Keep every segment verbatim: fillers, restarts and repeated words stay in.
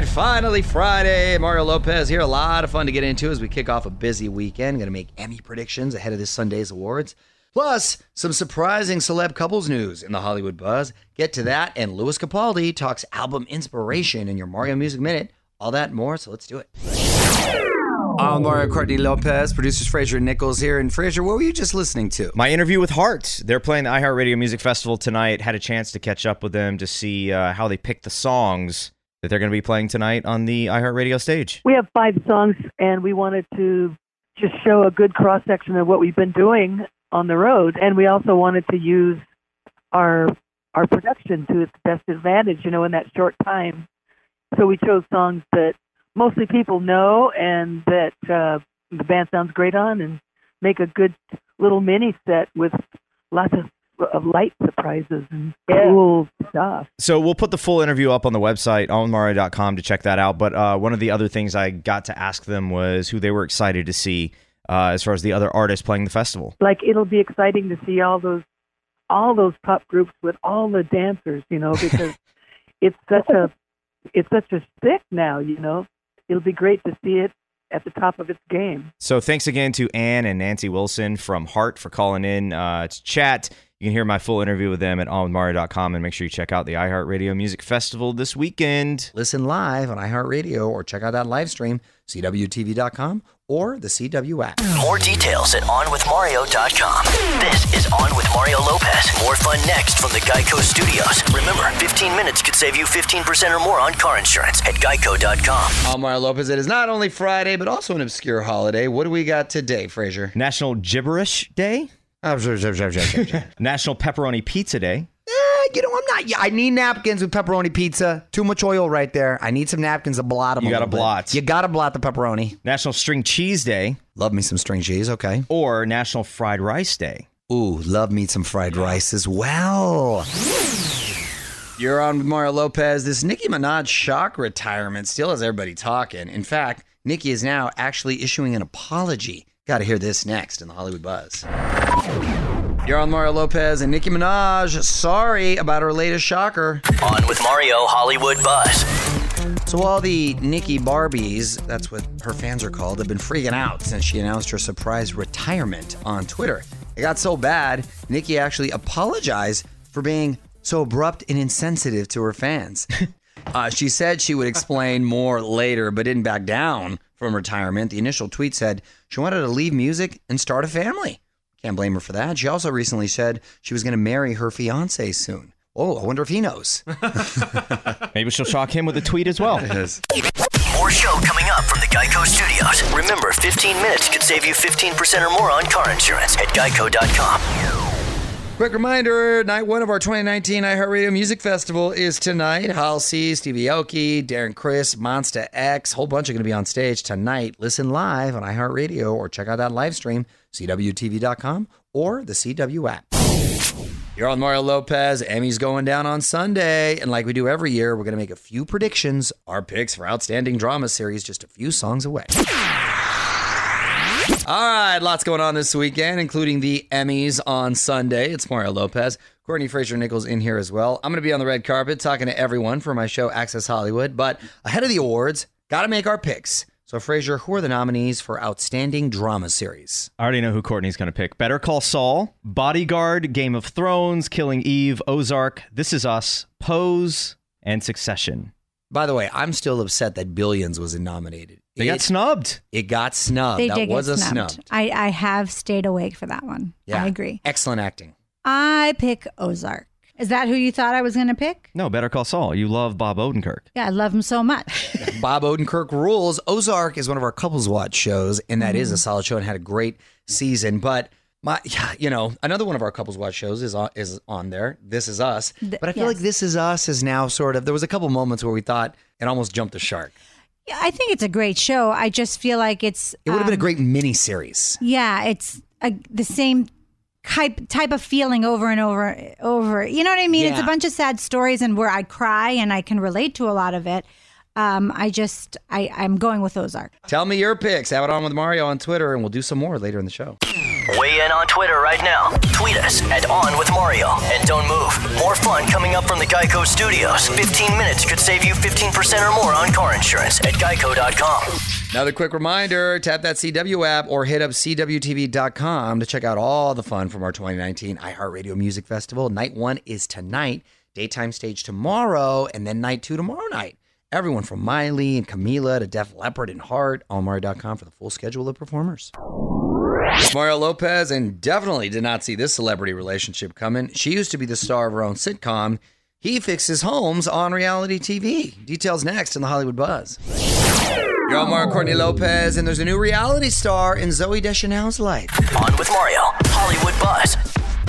right, finally Friday. Mario Lopez here. A lot of fun to get into as we kick off a busy weekend. Going to make Emmy predictions ahead of this Sunday's awards. Plus, some surprising celeb couples news in the Hollywood buzz. Get to that, and Lewis Capaldi talks album inspiration in your Mario Music Minute. All that and more, so let's do it. I'm Mario Courtney Lopez, producers Fraser Nichols here. And Fraser, what were you just listening to? My interview with Heart. They're playing the iHeartRadio Music Festival tonight. Had a chance to catch up with them to see uh, how they picked the songs that they're going to be playing tonight on the iHeartRadio stage. We have five songs, and we wanted to just show a good cross-section of what we've been doing on the road, and we also wanted to use our our production to its best advantage, you know, in that short time. So we chose songs that mostly people know and that uh, the band sounds great on, and make a good little mini set with lots of of light surprises and cool stuff. So we'll put the full interview up on the website, on mario dot com, to check that out. But uh, one of the other things I got to ask them was who they were excited to see Uh, as far as the other artists playing the festival. Like, it'll be exciting to see all those all those pop groups with all the dancers, you know, because it's such a it's such a stick now, you know. It'll be great to see it at the top of its game. So thanks again to Anne and Nancy Wilson from Heart for calling in uh, to chat. You can hear my full interview with them at on with mario dot com, and make sure you check out the iHeartRadio Music Festival this weekend. Listen live on iHeartRadio or check out that live stream, c w t v dot com or the C W app. More details at on with mario dot com. This is On With Mario Lopez. More fun next from the Geico Studios. Remember, fifteen minutes could save you fifteen percent or more on car insurance at geico dot com. On Mario Lopez, it is not only Friday, but also an obscure holiday. What do we got today, Fraser? National Gibberish Day? National Pepperoni Pizza Day. Eh, you know, I'm not. I need napkins with pepperoni pizza. Too much oil right there. I need some napkins to blot them. You got to blot. You got to blot the pepperoni. National String Cheese Day. Love me some string cheese. Okay. Or National Fried Rice Day. Ooh, love me some fried rice as well. You're on with Mario Lopez. This Nicki Minaj shock retirement still has everybody talking. In fact, Nicki is now actually issuing an apology. Got to hear this next in the Hollywood Buzz. You're on Mario Lopez, and Nicki Minaj sorry about her latest shocker. On with Mario Hollywood Buzz. So all the Nicki Barbies, that's what her fans are called, have been freaking out since she announced her surprise retirement on Twitter. It got so bad, Nicki actually apologized for being so abrupt and insensitive to her fans. Uh, she said she would explain more later, but didn't back down from retirement. The initial tweet said she wanted to leave music and start a family. Can't blame her for that. She also recently said she was going to marry her fiance soon. Oh, I wonder if he knows. Maybe she'll shock him with a tweet as well. More show coming up from the Geico Studios. Remember, fifteen minutes could save you fifteen percent or more on car insurance at geico dot com. Quick reminder, night one of our twenty nineteen iHeartRadio Music Festival is tonight. Halsey, Stevie Aoki, Darren Criss, Monsta X, a whole bunch are going to be on stage tonight. Listen live on iHeartRadio or check out that live stream, c w t v dot com or the C W app. You're on Mario Lopez. Emmy's going down on Sunday. And like we do every year, we're going to make a few predictions, our picks for Outstanding Drama Series, just a few songs away. All right, lots going on this weekend, including the Emmys on Sunday. It's Mario Lopez. Courtney Fraser Nichols in here as well. I'm going to be on the red carpet talking to everyone for my show, Access Hollywood. But ahead of the awards, got to make our picks. So, Fraser, who are the nominees for Outstanding Drama Series? I already know who Courtney's going to pick. Better Call Saul, Bodyguard, Game of Thrones, Killing Eve, Ozark, This Is Us, Pose, and Succession. By the way, I'm still upset that Billions wasn't nominated. They it, got snubbed. It got snubbed. They that did was get a snubbed. snub. I, I have stayed awake for that one. Yeah. I agree. Excellent acting. I pick Ozark. Is that who you thought I was going to pick? No, Better Call Saul. You love Bob Odenkirk. Yeah, I love him so much. Bob Odenkirk rules. Ozark is one of our couples watch shows, and that mm-hmm. is a solid show and had a great season. But my, you know, another one of our couples watch shows is on, is on there. This Is Us. The, but I feel yes. like This Is Us is now sort of. There was a couple moments where we thought it almost jumped the shark. Yeah, I think it's a great show. I just feel like it's... It would have um, been a great miniseries. Yeah, it's a, the same type, type of feeling over and over. over. You know what I mean? Yeah. It's a bunch of sad stories and where I cry and I can relate to a lot of it. Um, I just, I, I'm going with Ozark. Tell me your picks. Have it on with Mario on Twitter, and we'll do some more later in the show. Weigh in on Twitter right now. Tweet us at On With Mario. And don't move. More fun coming up from the Geico Studios. fifteen minutes could save you fifteen percent or more on car insurance at geico dot com. Another quick reminder, tap that C W app or hit up c w t v dot com to check out all the fun from our twenty nineteen iHeartRadio Music Festival. Night one is tonight, daytime stage tomorrow, and then night two tomorrow night. Everyone from Miley and Camila to Def Leppard and Heart. on mario dot com for the full schedule of performers. Mario Lopez, and definitely did not see this celebrity relationship coming. She used to be the star of her own sitcom. He fixes homes on reality T V. Details next in the Hollywood Buzz. You're on Mario Courtney Lopez, and there's a new reality star in Zooey Deschanel's life. On With Mario, Hollywood Buzz.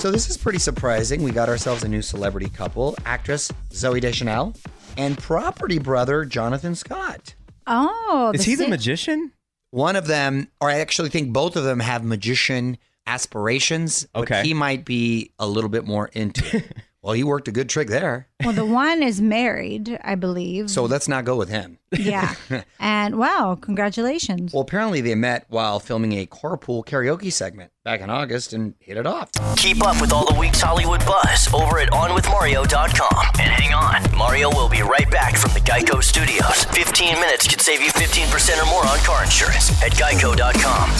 So this is pretty surprising. We got ourselves a new celebrity couple, actress Zooey Deschanel and property brother Jonathan Scott. Oh, is he the magician? One of them, or I actually think both of them have magician aspirations, okay. But he might be a little bit more into it. Well, he worked a good trick there. Well, the one is married, I believe. So let's not go with him. Yeah. And wow, congratulations. Well, apparently they met while filming a carpool karaoke segment back in August and hit it off. Keep up with all the week's Hollywood buzz over at on with mario dot com. And hang on, Mario will be right back from the Geico Studios. fifteen minutes could save you fifteen percent or more on car insurance at geico dot com.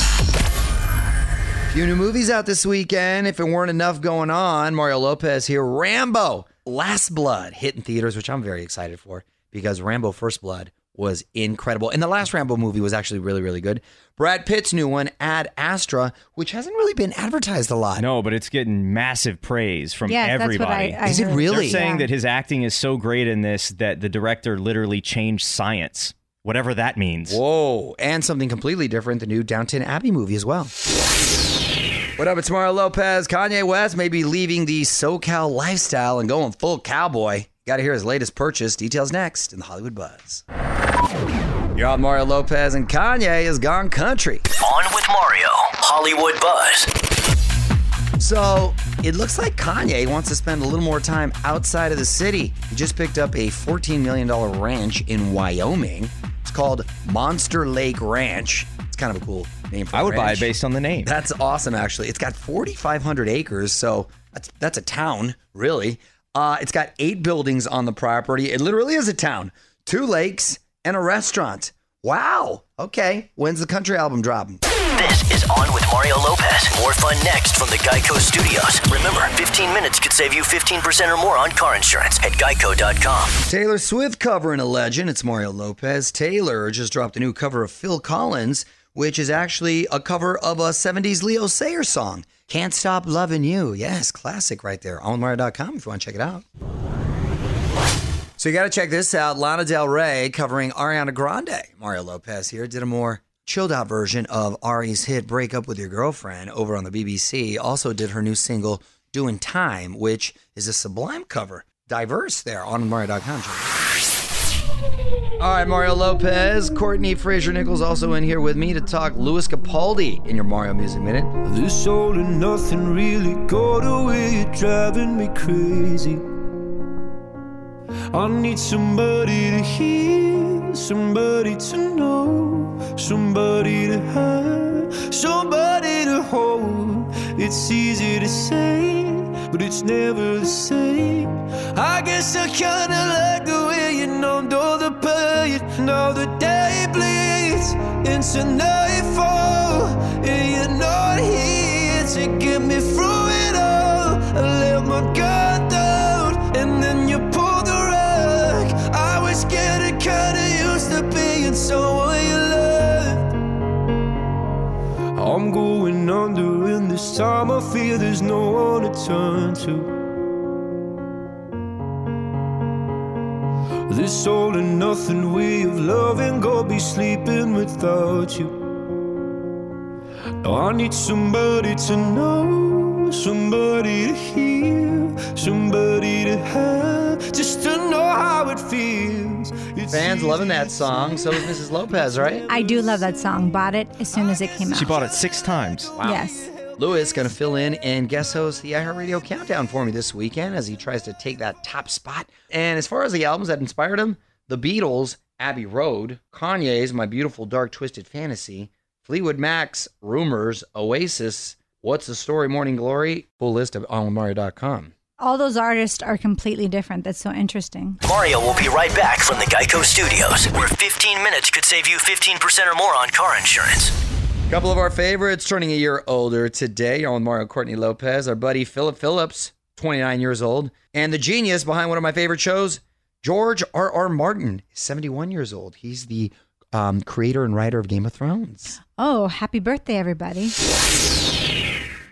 Few new movies out this weekend. If it weren't enough going on, Mario Lopez here. Rambo: Last Blood hit in theaters, which I'm very excited for because Rambo: First Blood was incredible. And the last Rambo movie was actually really, really good. Brad Pitt's new one, Ad Astra, which hasn't really been advertised a lot. No, but it's getting massive praise from yeah, everybody. That's what I, I is heard. It really? They're saying yeah. that his acting is so great in this that the director literally changed science, whatever that means. Whoa. And something completely different, the new Downton Abbey movie as well. What up, it's Mario Lopez. Kanye West may be leaving the SoCal lifestyle and going full cowboy. Got to hear his latest purchase. Details next in the Hollywood Buzz. You're on Mario Lopez, and Kanye has gone country. On With Mario, Hollywood Buzz. So it looks like Kanye wants to spend a little more time outside of the city. He just picked up a fourteen million dollars ranch in Wyoming. It's called Monster Lake Ranch. It's kind of a cool name for I would ranch. Buy it based on the name. That's awesome, actually. It's got forty-five hundred acres, so that's, that's a town, really. Uh, it's got eight buildings on the property. It literally is a town. Two lakes and a restaurant. Wow. Okay. When's the country album dropping? This is On With Mario Lopez. More fun next from the Geico Studios. Remember, fifteen minutes could save you fifteen percent or more on car insurance at geico dot com. Taylor Swift covering a legend. It's Mario Lopez. Taylor just dropped a new cover of Phil Collins, which is actually a cover of a seventies Leo Sayer song, Can't Stop Lovin' You. Yes, classic right there. on mario dot com if you want to check it out. So you got to check this out. Lana Del Rey covering Ariana Grande. Mario Lopez here did a more chilled out version of Ari's hit Break Up With Your Girlfriend over on the B B C. Also did her new single Doing Time, which is a sublime cover. Diverse there on mario dot com. All right, Mario Lopez. Courtney Fraser Nichols also in here with me to talk Lewis Capaldi in your Mario Music Minute. This all and nothing really got away, driving me crazy. I need somebody to hear, somebody to know, somebody to have, somebody to hold. It's easy to say, but it's never the same. I guess I kinda like the way you numbed all the pain. Now the day bleeds into nightfall, and you're not here to get me through it all. I let my guard down, and then you pulled the rug. I was getting kinda used to being someone you loved. I'm going under, and this time I fear there's no one to turn to. This all and nothing way of loving, go be sleeping without you. No, I need somebody to know, somebody to hear, somebody to have, just to know how it feels. It's fans loving that song. So is Missus Lopez, right? I do love that song. Bought it as soon as it came out. She bought it six times. Wow. Yes. Lewis going to fill in and guest host the iHeartRadio Countdown for me this weekend as he tries to take that top spot. And as far as the albums that inspired him, The Beatles, Abbey Road, Kanye's My Beautiful Dark Twisted Fantasy, Fleetwood Mac's Rumors, Oasis, What's the Story, Morning Glory? Full list of on with mario dot com. All those artists are completely different. That's so interesting. Mario will be right back from the Geico Studios, where fifteen minutes could save you fifteen percent or more on car insurance. A couple of our favorites turning a year older today. You're on with Mario, Courtney Lopez, our buddy Philip Phillips, twenty-nine years old, and the genius behind one of my favorite shows, George R R. Martin, seventy-one years old. He's the um, creator and writer of Game of Thrones. Oh, happy birthday, everybody.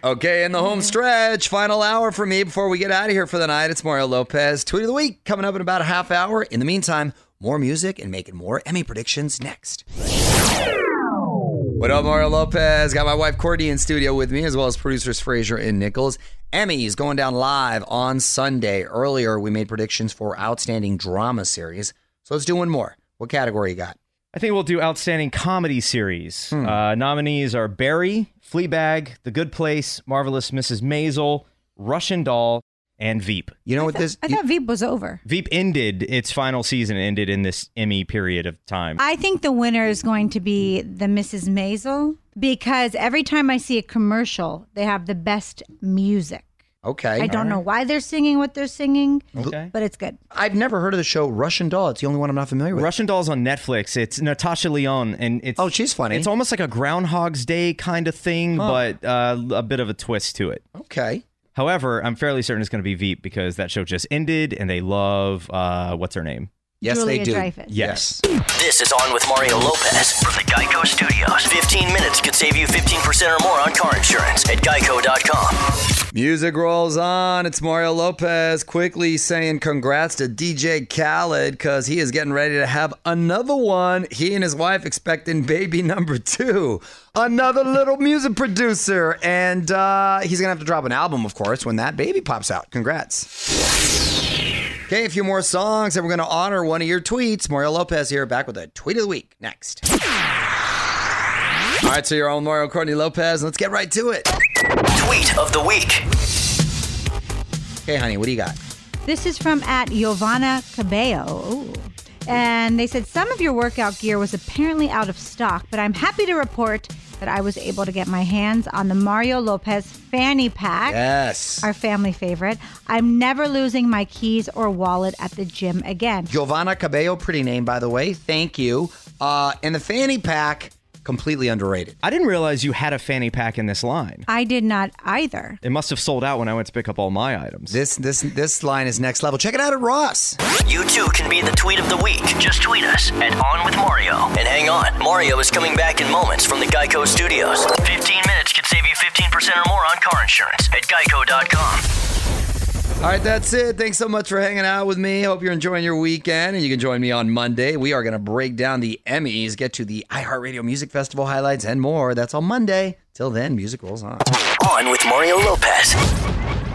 Okay, in the home stretch, final hour for me before we get out of here for the night. It's Mario Lopez. Tweet of the Week coming up in about a half hour. In the meantime, more music and making more Emmy predictions next. What up, Mario Lopez? Got my wife Courtney in studio with me, as well as producers Fraser and Nichols. Emmys going down live on Sunday. Earlier, we made predictions for Outstanding Drama Series. So let's do one more. What category you got? I think we'll do Outstanding Comedy Series. Hmm. Uh, nominees are Barry, Fleabag, The Good Place, Marvelous Missus Maisel, Russian Doll, and Veep. You know I what thought, this? I you, thought Veep was over. Veep ended its final season and ended in this Emmy period of time. I think the winner is going to be the Missus Maisel, because every time I see a commercial, they have the best music. Okay. I don't right. know why they're singing what they're singing, okay. but it's good. I've never heard of the show Russian Doll. It's the only one I'm not familiar with. Russian Doll's on Netflix. It's Natasha Lyonne, and it's oh, she's funny. It's almost like a Groundhog's Day kind of thing, huh. but uh, a bit of a twist to it. Okay. However, I'm fairly certain it's going to be Veep, because that show just ended, and they love uh, what's her name? Yes, Julia they do. Dreyfus. Yes. This is On with Mario Lopez from the Geico Studios. fifteen minutes could save you fifteen percent or more on car insurance at geico dot com. Music rolls on. It's Mario Lopez quickly saying congrats to D J Khaled, because he is getting ready to have another one. He and his wife expecting baby number two. Another little music producer. And uh, he's going to have to drop an album, of course, when that baby pops out. Congrats. Okay, a few more songs, and we're going to honor one of your tweets. Mario Lopez here, back with a Tweet of the Week next. All right, so you're on Mario, Courtney Lopez. Let's get right to it. Tweet of the Week. Okay, honey, what do you got? This is from at Giovanna Cabello. Ooh. And they said, some of your workout gear was apparently out of stock, but I'm happy to report that I was able to get my hands on the Mario Lopez fanny pack. Yes. Our family favorite. I'm never losing my keys or wallet at the gym again. Giovanna Cabello, pretty name, by the way. Thank you. Uh, and the fanny pack, completely underrated. I didn't realize you had a fanny pack in this line. I did not either. It must have sold out when I went to pick up all my items. This this this line is next level. Check it out at Ross. You too can be the Tweet of the Week. Just tweet us at On With Mario. And hang on, Mario is coming back in moments from the Geico Studios. fifteen minutes could save you fifteen percent or more on car insurance at geico dot com. All right, that's it. Thanks so much for hanging out with me. Hope you're enjoying your weekend, and you can join me on Monday. We are going to break down the Emmys, get to the iHeartRadio Music Festival highlights, and more. That's on Monday. Till then, music rolls on. On with Mario Lopez.